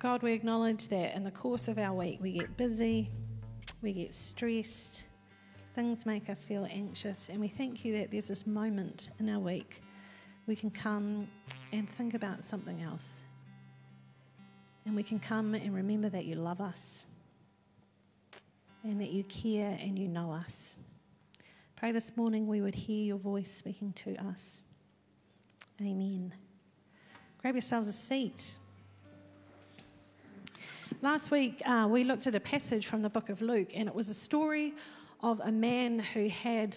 God, we acknowledge that in the course of our week we get busy, we get stressed, things make us feel anxious, and we thank you that there's this moment in our week we can come and think about something else. And we can come and remember that you love us and that you care and you know us. Pray this morning we would hear your voice speaking to us. Amen. Grab yourselves a seat. Last week we looked at a passage from the book of Luke, and it was a story of a man who had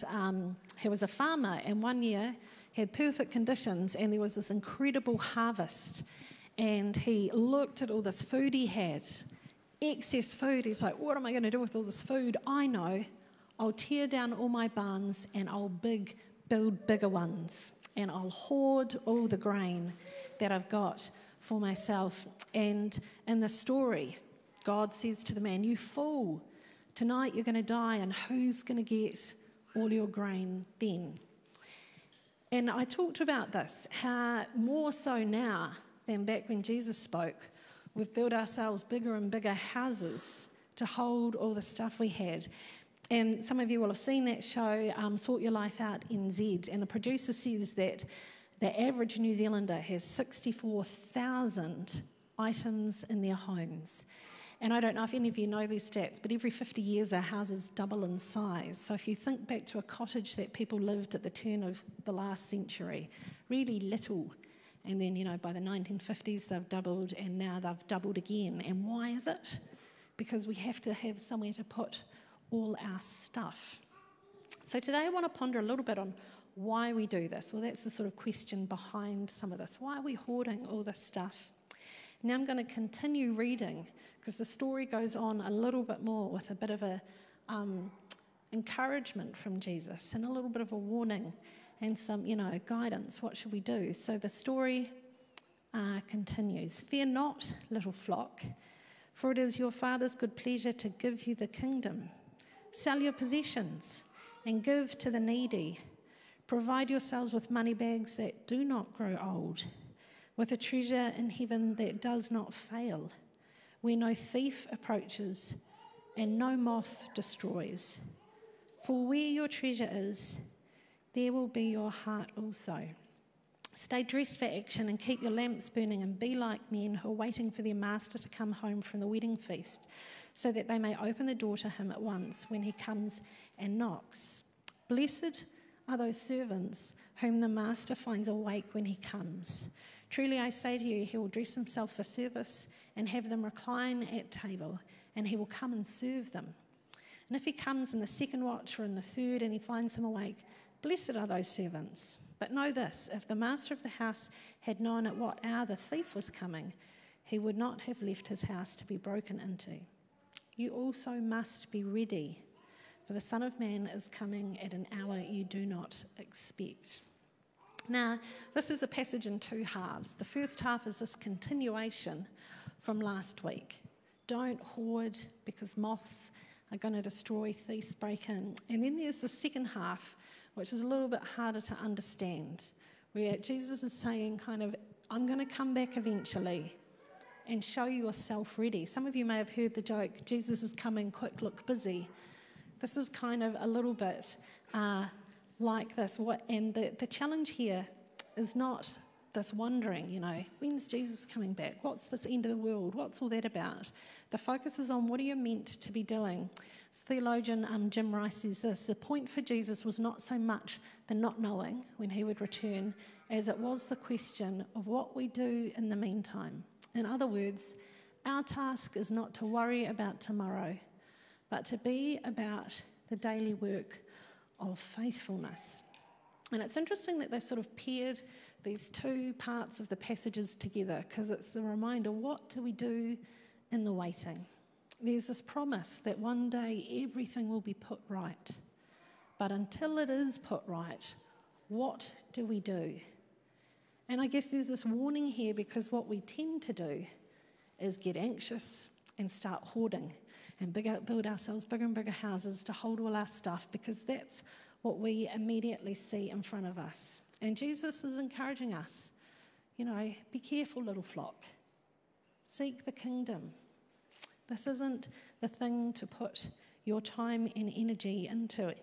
he was a farmer, and one year he had perfect conditions and there was this incredible harvest. And he looked at all this food he had, excess food. He's like, what am I going to do with all this food? I know, I'll tear down all my barns and I'll build bigger ones. And I'll hoard all the grain that I've got for myself. And in the story, God says to the man, you fool, tonight you're going to die, and who's going to get all your grain then? And I talked about this, how more so now than back when Jesus spoke, we've built ourselves bigger and bigger houses to hold all the stuff we had. And some of you will have seen that show, Sort Your Life Out NZ, and the producer says that the average New Zealander has 64,000 items in their homes. And I don't know if any of you know these stats, but every 50 years our houses double in size. So if you think back to a cottage that people lived at the turn of the last century, really little. And then, you know, by the 1950s they've doubled, and now they've doubled again. And why is it? Because we have to have somewhere to put all our stuff. So today I want to ponder a little bit on why we do this. Well, that's the sort of question behind some of this. Why are we hoarding all this stuff? Now I'm going to continue reading, because the story goes on a little bit more with a bit of a encouragement from Jesus and a little bit of a warning and some, you know, guidance. What should we do? So the story continues. Fear not, little flock, for it is your Father's good pleasure to give you the kingdom. Sell your possessions and give to the needy. Provide yourselves with money bags that do not grow old, with a treasure in heaven that does not fail, where no thief approaches and no moth destroys. For where your treasure is, there will be your heart also. Stay dressed for action and keep your lamps burning, and be like men who are waiting for their master to come home from the wedding feast, so that they may open the door to him at once when he comes and knocks. Blessed are those servants whom the master finds awake when he comes. Truly I say to you, he will dress himself for service and have them recline at table, and he will come and serve them. And if he comes in the second watch or in the third and he finds them awake, blessed are those servants. But know this, if the master of the house had known at what hour the thief was coming, he would not have left his house to be broken into. You also must be ready, for the Son of Man is coming at an hour you do not expect. Now, this is a passage in two halves. The first half is this continuation from last week. Don't hoard, because moths are going to destroy, thieves break in. And then there's the second half, which is a little bit harder to understand, where Jesus is saying kind of, I'm going to come back eventually and show yourself ready. Some of you may have heard the joke, Jesus is coming, quick, look busy. This is kind of a little bit like this. And the challenge here is not this wondering, you know, when's Jesus coming back? What's this end of the world? What's all that about? The focus is on what are you meant to be doing. So theologian Jim Rice says this, the point for Jesus was not so much the not knowing when he would return, as it was the question of what we do in the meantime. In other words, our task is not to worry about tomorrow, but to be about the daily work of faithfulness. And it's interesting that they've sort of paired these two parts of the passages together, because it's the reminder, what do we do in the waiting? There's this promise that one day everything will be put right. But until it is put right, what do we do? And I guess there's this warning here, because what we tend to do is get anxious and start hoarding and build ourselves bigger and bigger houses to hold all our stuff, because that's what we immediately see in front of us. And Jesus is encouraging us, you know, be careful, little flock. Seek the kingdom. This isn't the thing to put your time and energy into.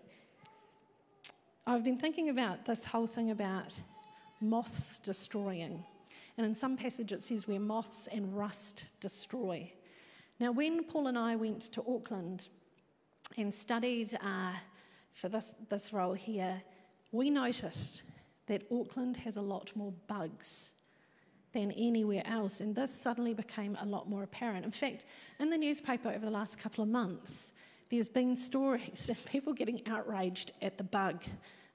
I've been thinking about this whole thing about moths destroying. And in some passage it says where moths and rust destroy. Now, when Paul and I went to Auckland and studied for this role here, we noticed that Auckland has a lot more bugs than anywhere else, and this suddenly became a lot more apparent. In fact, in the newspaper over the last couple of months, there's been stories of people getting outraged at the bug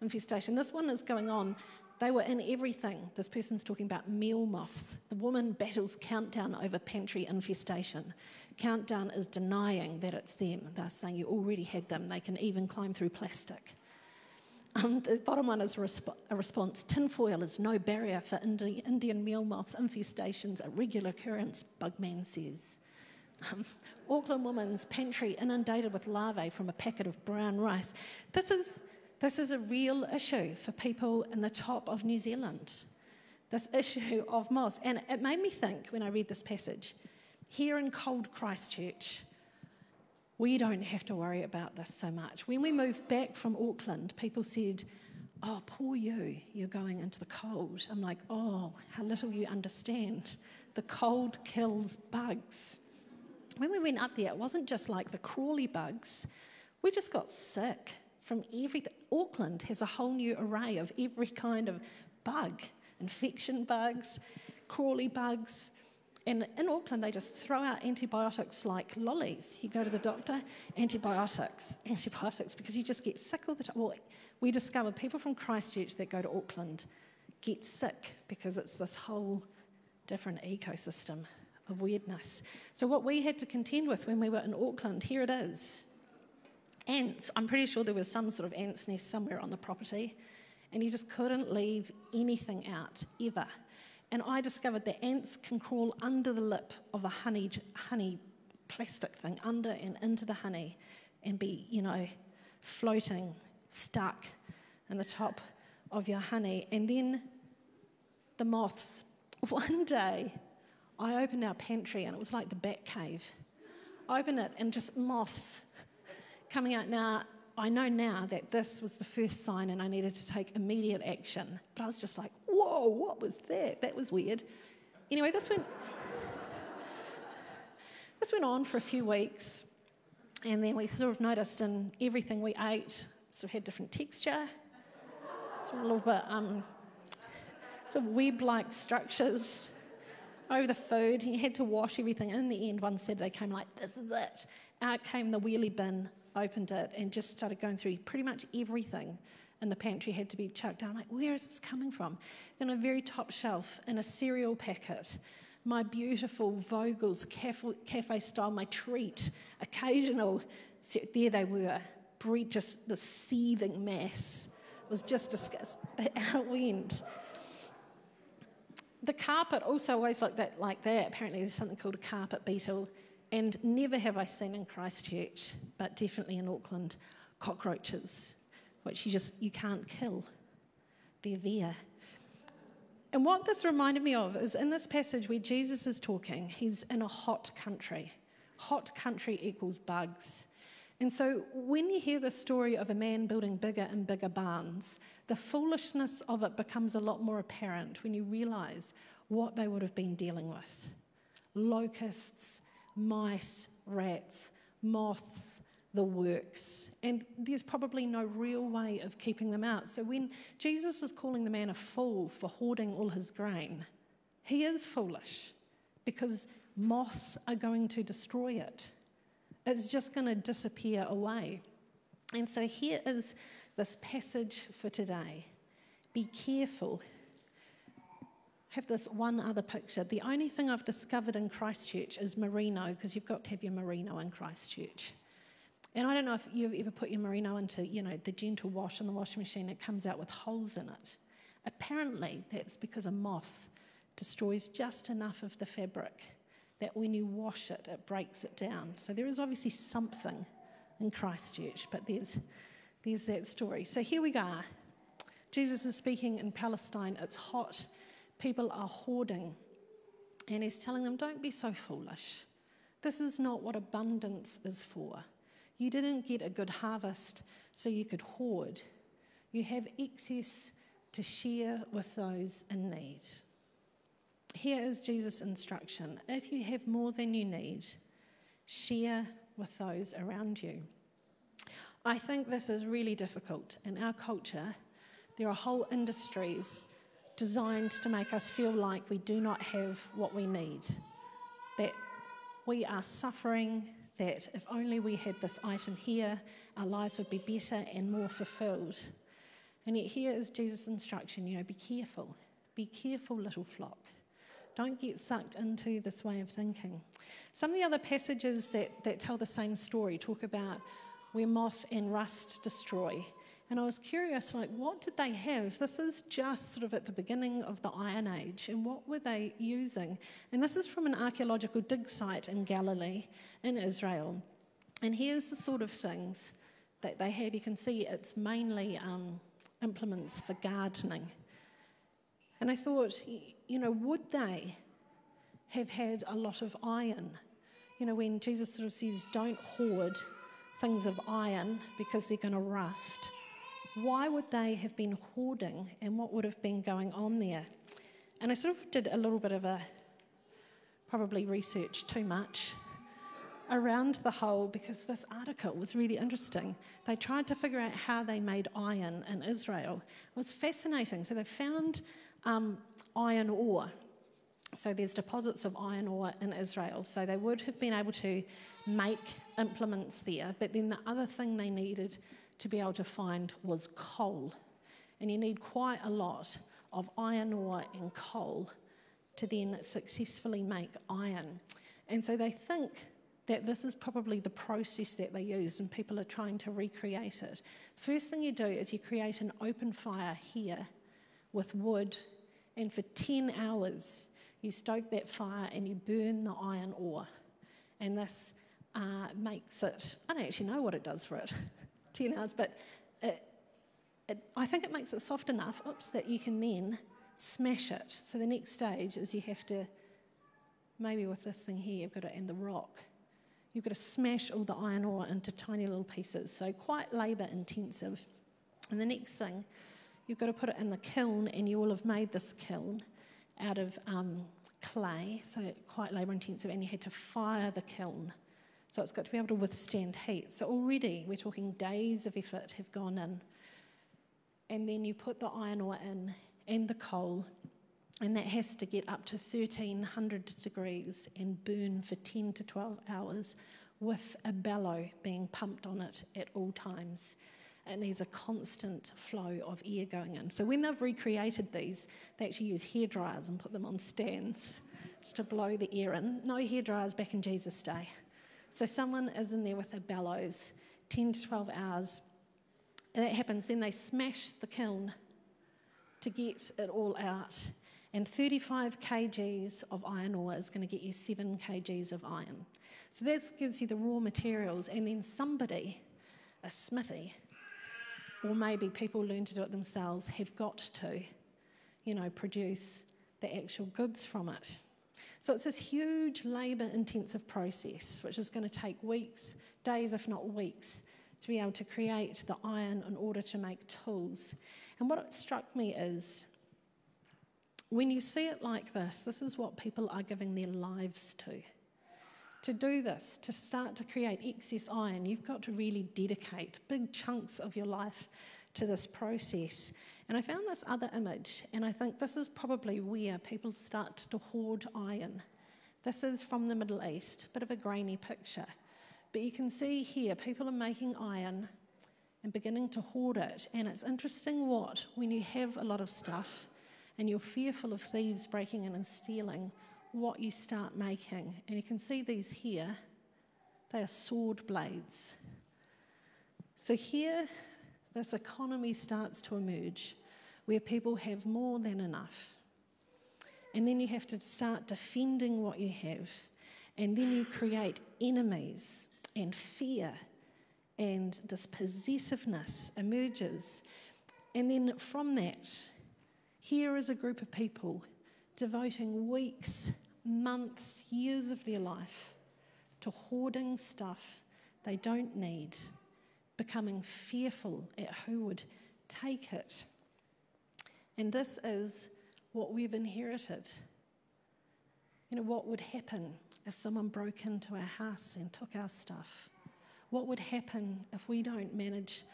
infestation. This one is going on. They were in everything. This person's talking about meal moths. The woman battles Countdown over pantry infestation. Countdown is denying that it's them. They're saying you already had them. They can even climb through plastic. The bottom one is a response. Tinfoil is no barrier for Indian meal moths infestations, a regular occurrence, Bugman says. Auckland woman's pantry inundated with larvae from a packet of brown rice. This is a real issue for people in the top of New Zealand, this issue of moths. And it made me think when I read this passage, here in cold Christchurch, we don't have to worry about this so much. When we moved back from Auckland, people said, oh, poor you, you're going into the cold. I'm like, oh, how little you understand. The cold kills bugs. When we went up there, it wasn't just like the crawly bugs. We just got sick from everything. Auckland has a whole new array of every kind of bug, infection bugs, crawly bugs. And in Auckland, they just throw out antibiotics like lollies. You go to the doctor, antibiotics, because you just get sick all the time. Well, we discovered people from Christchurch that go to Auckland get sick because it's this whole different ecosystem of weirdness. So what we had to contend with when we were in Auckland, here it is. Ants. I'm pretty sure there was some sort of ants nest somewhere on the property, and you just couldn't leave anything out, ever. And I discovered that ants can crawl under the lip of a honey plastic thing, under and into the honey, and be, floating, stuck in the top of your honey. And then the moths. One day, I opened our pantry, and it was like the bat cave. I opened it, and just moths coming out. Now, I know now that this was the first sign and I needed to take immediate action. But I was just like, whoa, what was that? That was weird. Anyway, this went on for a few weeks. And then we sort of noticed in everything we ate, sort of had different texture. Sort of a little bit, sort of web-like structures over the food. And you had to wash everything. And in the end, one Saturday came like, this is it. Out came the wheelie bin. Opened it and just started going through pretty much everything in the pantry had to be chucked down. Like, where is this coming from? Then on the very top shelf, in a cereal packet, my beautiful Vogels cafe-style, my treat, occasional, there they were, just the seething mass. It was just disgusting. Out went. The carpet also always looked like that. Apparently there's something called a carpet beetle. And never have I seen in Christchurch, but definitely in Auckland, cockroaches, which you can't kill. They're there. And what this reminded me of is in this passage where Jesus is talking, he's in a hot country. Hot country equals bugs. And so when you hear the story of a man building bigger and bigger barns, the foolishness of it becomes a lot more apparent when you realise what they would have been dealing with. Locusts, mice, rats, moths, the works. And there's probably no real way of keeping them out. So when Jesus is calling the man a fool for hoarding all his grain, he is foolish because moths are going to destroy it. It's just going to disappear away. And so here is this passage for today. Be careful. I have this one other picture. The only thing I've discovered in Christchurch is merino, because you've got to have your merino in Christchurch. And I don't know if you've ever put your merino into, the gentle wash in the washing machine. It comes out with holes in it. Apparently, that's because a moth destroys just enough of the fabric that when you wash it, it breaks it down. So there is obviously something in Christchurch, but there's that story. So here we are. Jesus is speaking in Palestine. It's hot. People are hoarding. And he's telling them, don't be so foolish. This is not what abundance is for. You didn't get a good harvest so you could hoard. You have excess to share with those in need. Here is Jesus' instruction. If you have more than you need, share with those around you. I think this is really difficult. In our culture, there are whole industries designed to make us feel like we do not have what we need, that we are suffering, that if only we had this item here, our lives would be better and more fulfilled. And yet here is Jesus' instruction, be careful. Be careful, little flock. Don't get sucked into this way of thinking. Some of the other passages that tell the same story talk about where moth and rust destroy. And I was curious, what did they have? This is just sort of at the beginning of the Iron Age, and what were they using? And this is from an archaeological dig site in Galilee, in Israel. And here's the sort of things that they had. You can see it's mainly implements for gardening. And I thought, would they have had a lot of iron? When Jesus sort of says, don't hoard things of iron because they're going to rust. Why would they have been hoarding, and what would have been going on there? And I sort of did a little bit of probably research too much around the whole, because this article was really interesting. They tried to figure out how they made iron in Israel. It was fascinating. So they found iron ore. So there's deposits of iron ore in Israel. So they would have been able to make implements there, but then the other thing they needed to be able to find was coal. And you need quite a lot of iron ore and coal to then successfully make iron. And so they think that this is probably the process that they used, and people are trying to recreate it. First thing you do is you create an open fire here with wood, and for 10 hours you stoke that fire and you burn the iron ore. And this makes it, I don't actually know what it does for it, 10 hours, but I think it makes it soft enough, that you can then smash it. So the next stage is you have to, maybe with this thing here, you've got it in the rock. You've got to smash all the iron ore into tiny little pieces, so quite labour intensive. And the next thing, you've got to put it in the kiln, and you will have made this kiln out of clay, so quite labour intensive, and you had to fire the kiln. So it's got to be able to withstand heat. So already we're talking days of effort have gone in. And then you put the iron ore in and the coal, and that has to get up to 1,300 degrees and burn for 10 to 12 hours with a bellow being pumped on it at all times. It needs a constant flow of air going in. So when they've recreated these, they actually use hairdryers and put them on stands just to blow the air in. No hairdryers back in Jesus' day. So someone is in there with a bellows, 10 to 12 hours. And that happens, then they smash the kiln to get it all out. And 35 kgs of iron ore is going to get you 7 kgs of iron. So that gives you the raw materials. And then somebody, a smithy, or maybe people learn to do it themselves, have got to, produce the actual goods from it. So it's this huge labour-intensive process, which is going to take weeks, days if not weeks, to be able to create the iron in order to make tools. And what struck me is, when you see it like this, this is what people are giving their lives to. To do this, to start to create excess iron, you've got to really dedicate big chunks of your life to this process. And I found this other image, and I think this is probably where people start to hoard iron. This is from the Middle East, bit of a grainy picture. But you can see here, people are making iron and beginning to hoard it. And it's interesting when you have a lot of stuff and you're fearful of thieves breaking in and stealing, what you start making. And you can see these here, they are sword blades. So here, this economy starts to emerge where people have more than enough. And then you have to start defending what you have. And then you create enemies and fear. And this possessiveness emerges. And then from that, here is a group of people devoting weeks, months, years of their life to hoarding stuff they don't need, becoming fearful at who would take it. And this is what we've inherited. You know, what would happen if someone broke into our house and took our stuff? What would happen if we don't manage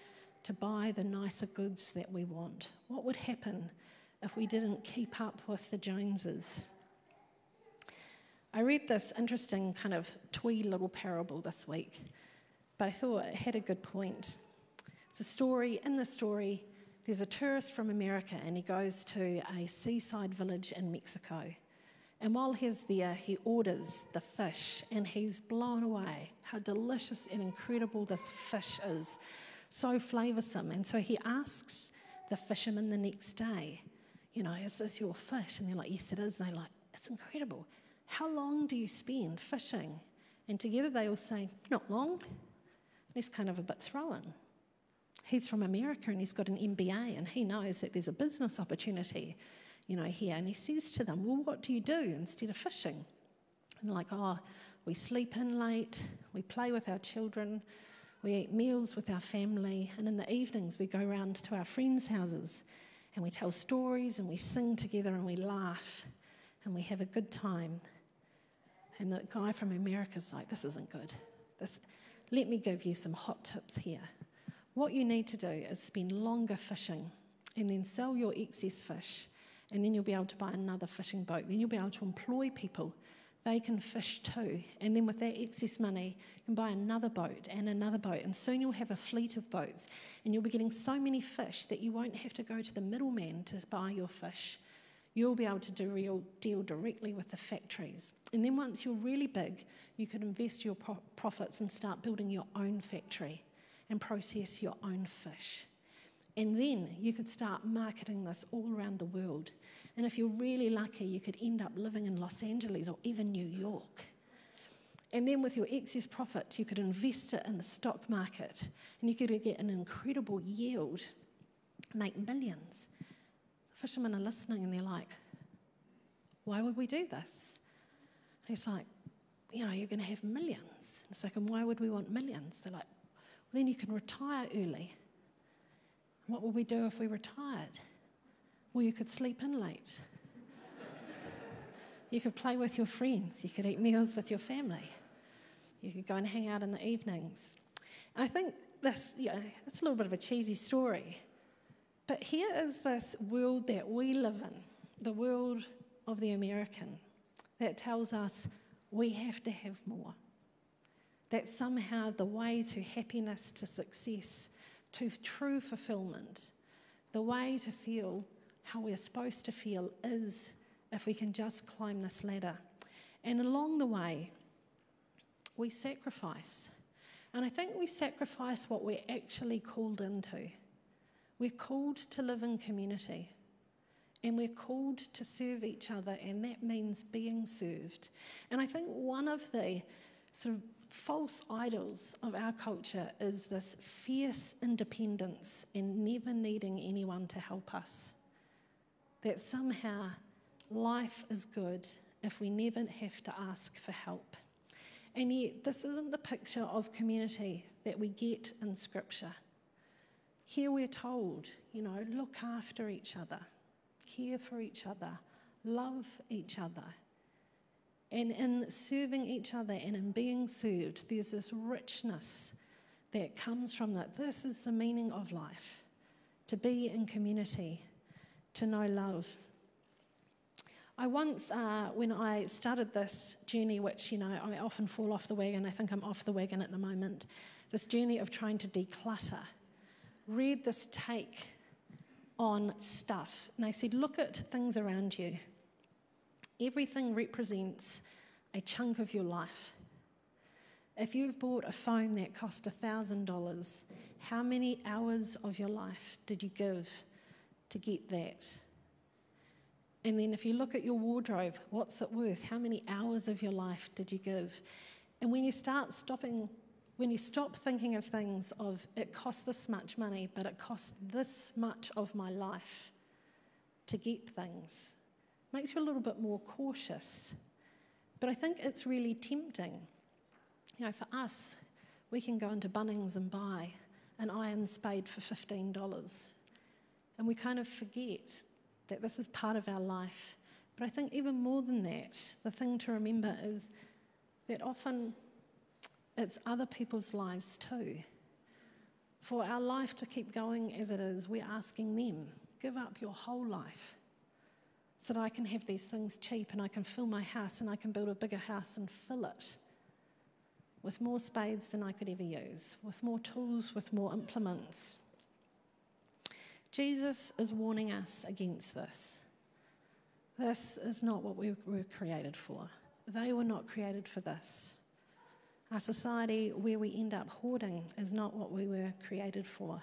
to buy the nicer goods that we want? What would happen if we didn't keep up with the Joneses? I read this interesting kind of twee little parable this week, but I thought it had a good point. It's a story. In the story, there's a tourist from America and he goes to a seaside village in Mexico. And while he's there, he orders the fish and he's blown away how delicious and incredible this fish is. So flavoursome. And so he asks the fisherman the next day, you know, is this your fish? And they're like, yes, it is. And they're like, it's incredible. How long do you spend fishing? And together they all say, not long. And he's kind of a bit thrown. He's from America and he's got an MBA and he knows that there's a business opportunity, you know, here. And he says to them, well, what do you do instead of fishing? And they're like, oh, we sleep in late, we play with our children, we eat meals with our family, and in the evenings we go round to our friends' houses and we tell stories and we sing together and we laugh and we have a good time. And the guy from America's like, this isn't good. Let me give you some hot tips here. What you need to do is spend longer fishing and then sell your excess fish, and then you'll be able to buy another fishing boat. Then you'll be able to employ people. They can fish too. And then with that excess money, you can buy another boat, and soon you'll have a fleet of boats, and you'll be getting so many fish that you won't have to go to the middleman to buy your fish. You'll be able to do real deal directly with the factories. And then once you're really big, you can invest your profits and start building your own factory and process your own fish. And then you could start marketing this all around the world. And if you're really lucky, you could end up living in Los Angeles or even New York. And then with your excess profit, you could invest it in the stock market and you could get an incredible yield, make millions. The fishermen are listening and they're like, why would we do this? And he's like, you know, you're going to have millions. And it's like, and why would we want millions? They're like, then you can retire early. What would we do if we retired? Well, you could sleep in late. You could play with your friends. You could eat meals with your family. You could go and hang out in the evenings. And I think this, you know, it's a little bit of a cheesy story, but here is this world that we live in, the world of the American, that tells us we have to have more. That somehow the way to happiness, to success, to true fulfillment, the way to feel how we're supposed to feel is if we can just climb this ladder. And along the way, we sacrifice. And I think we sacrifice what we're actually called into. We're called to live in community. And we're called to serve each other, and that means being served. And I think one of the sort of false idols of our culture is this fierce independence and never needing anyone to help us. That somehow life is good if we never have to ask for help. And yet this isn't the picture of community that we get in Scripture. Here we're told, you know, look after each other, care for each other, love each other. And in serving each other and in being served, there's this richness that comes from that. This is the meaning of life, to be in community, to know love. I once, when I started this journey, which, you know, I often fall off the wagon, I think I'm off the wagon at the moment, this journey of trying to declutter, read this take on stuff. And I said, look at things around you. Everything represents a chunk of your life. If you've bought a phone that cost $1,000, how many hours of your life did you give to get that? And then if you look at your wardrobe, what's it worth? How many hours of your life did you give? And when you start when you stop thinking of things of, it cost this much money, but it cost this much of my life to get things, makes you a little bit more cautious. But I think it's really tempting. You know, for us, we can go into Bunnings and buy an iron spade for $15. And we kind of forget that this is part of our life. But I think even more than that, the thing to remember is that often it's other people's lives too. For our life to keep going as it is, we're asking them, give up your whole life so that I can have these things cheap and I can fill my house and I can build a bigger house and fill it with more spades than I could ever use, with more tools, with more implements. Jesus is warning us against this. This is not what we were created for. They were not created for this. Our society where we end up hoarding is not what we were created for.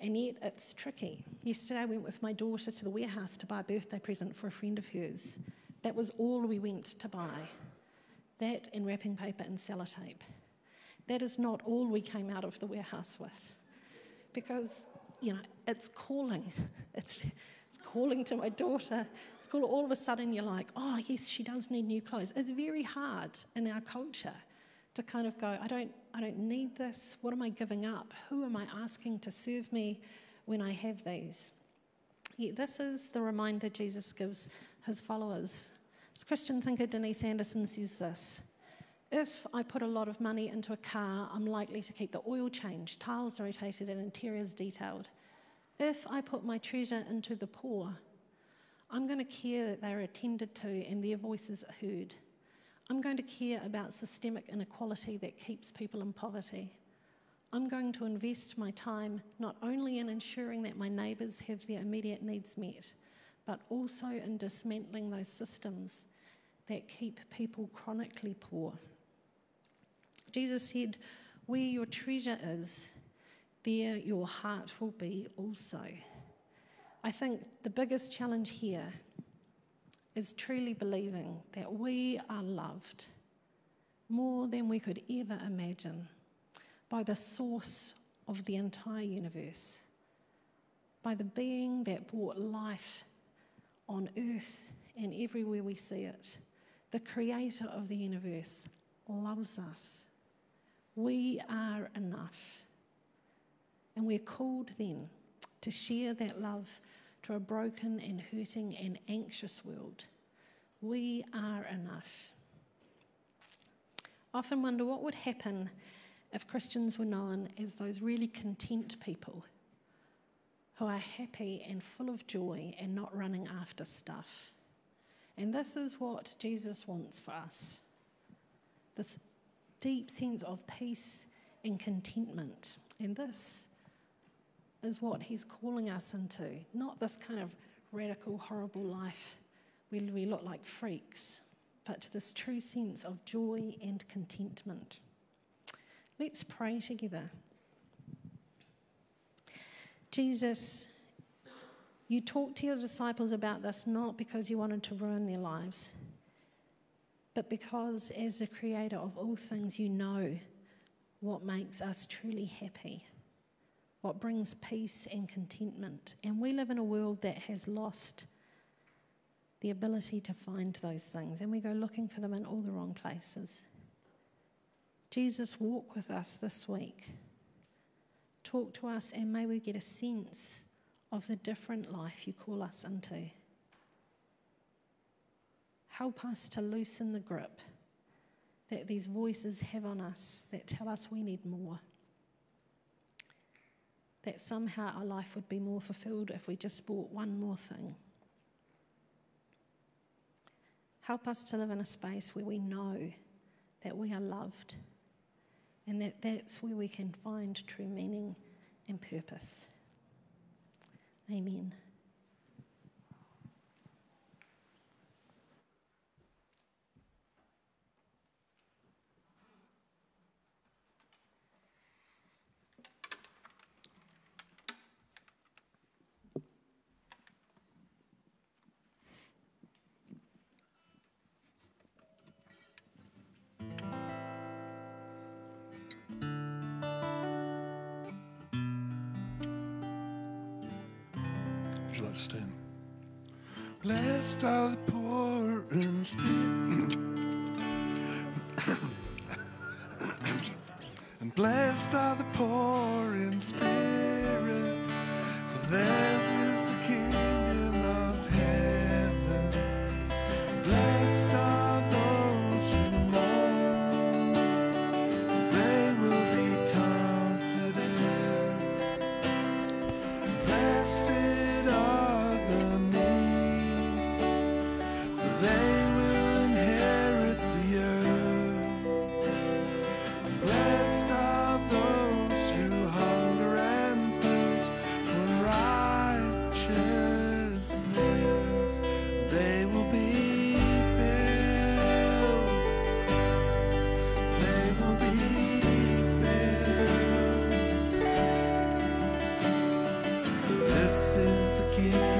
And yet it's tricky. Yesterday I went with my daughter to the warehouse to buy a birthday present for a friend of hers. That was all we went to buy. That and wrapping paper and sellotape. That is not all we came out of the warehouse with. Because, you know, it's calling. It's calling to my daughter. It's calling. All of a sudden you're like, oh, yes, she does need new clothes. It's very hard in our culture to kind of go, I don't need this. What am I giving up? Who am I asking to serve me when I have these? Yet this is the reminder Jesus gives his followers. As Christian thinker Denise Anderson says this, if I put a lot of money into a car, I'm likely to keep the oil changed, tiles rotated and interiors detailed. If I put my treasure into the poor, I'm going to care that they're attended to and their voices are heard. I'm going to care about systemic inequality that keeps people in poverty. I'm going to invest my time not only in ensuring that my neighbours have their immediate needs met, but also in dismantling those systems that keep people chronically poor. Jesus said, where your treasure is, there your heart will be also. I think the biggest challenge here is truly believing that we are loved more than we could ever imagine by the source of the entire universe, by the being that brought life on earth and everywhere we see it. The creator of the universe loves us. We are enough. And we're called then to share that love to a broken and hurting and anxious world. We are enough. I often wonder what would happen if Christians were known as those really content people who are happy and full of joy and not running after stuff. And this is what Jesus wants for us, this deep sense of peace and contentment. And this is what he's calling us into, not this kind of radical, horrible life where we look like freaks, but this true sense of joy and contentment. Let's pray together. Jesus, you talked to your disciples about this not because you wanted to ruin their lives, but because as the creator of all things, you know what makes us truly happy, what brings peace and contentment. And we live in a world that has lost the ability to find those things, and we go looking for them in all the wrong places. Jesus, walk with us this week. Talk to us, and may we get a sense of the different life you call us into. Help us to loosen the grip that these voices have on us that tell us we need more, that somehow our life would be more fulfilled if we just bought one more thing. Help us to live in a space where we know that we are loved, and that that's where we can find true meaning and purpose. Amen. Blessed are the poor in spirit. And blessed are the poor in spirit, for theirs is the kingdom of heaven. Blessed are those who mourn, they will be comforted. Blessed are the meek, for they will inherit the earth. Blessed are those who hunger and thirst for righteousness, they will be filled. They will be filled. This is the kingdom.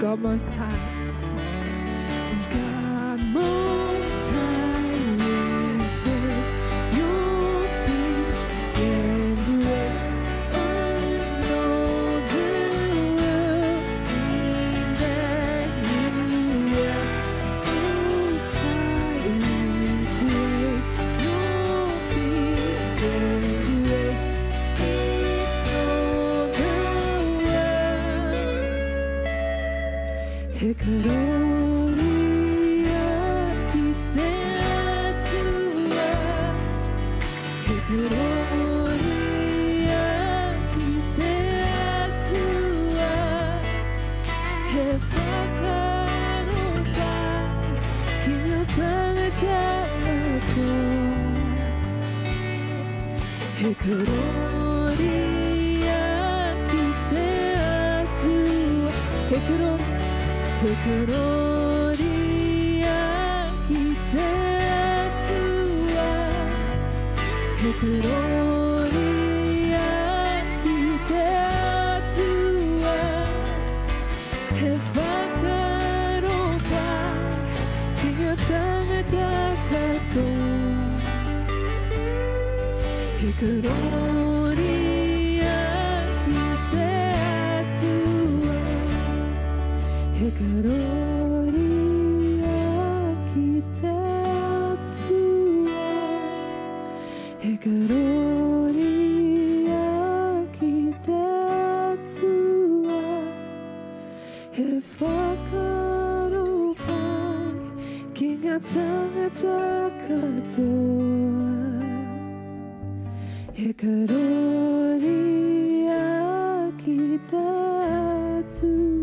God Most High. Yeah. Hikaroria kita tsu.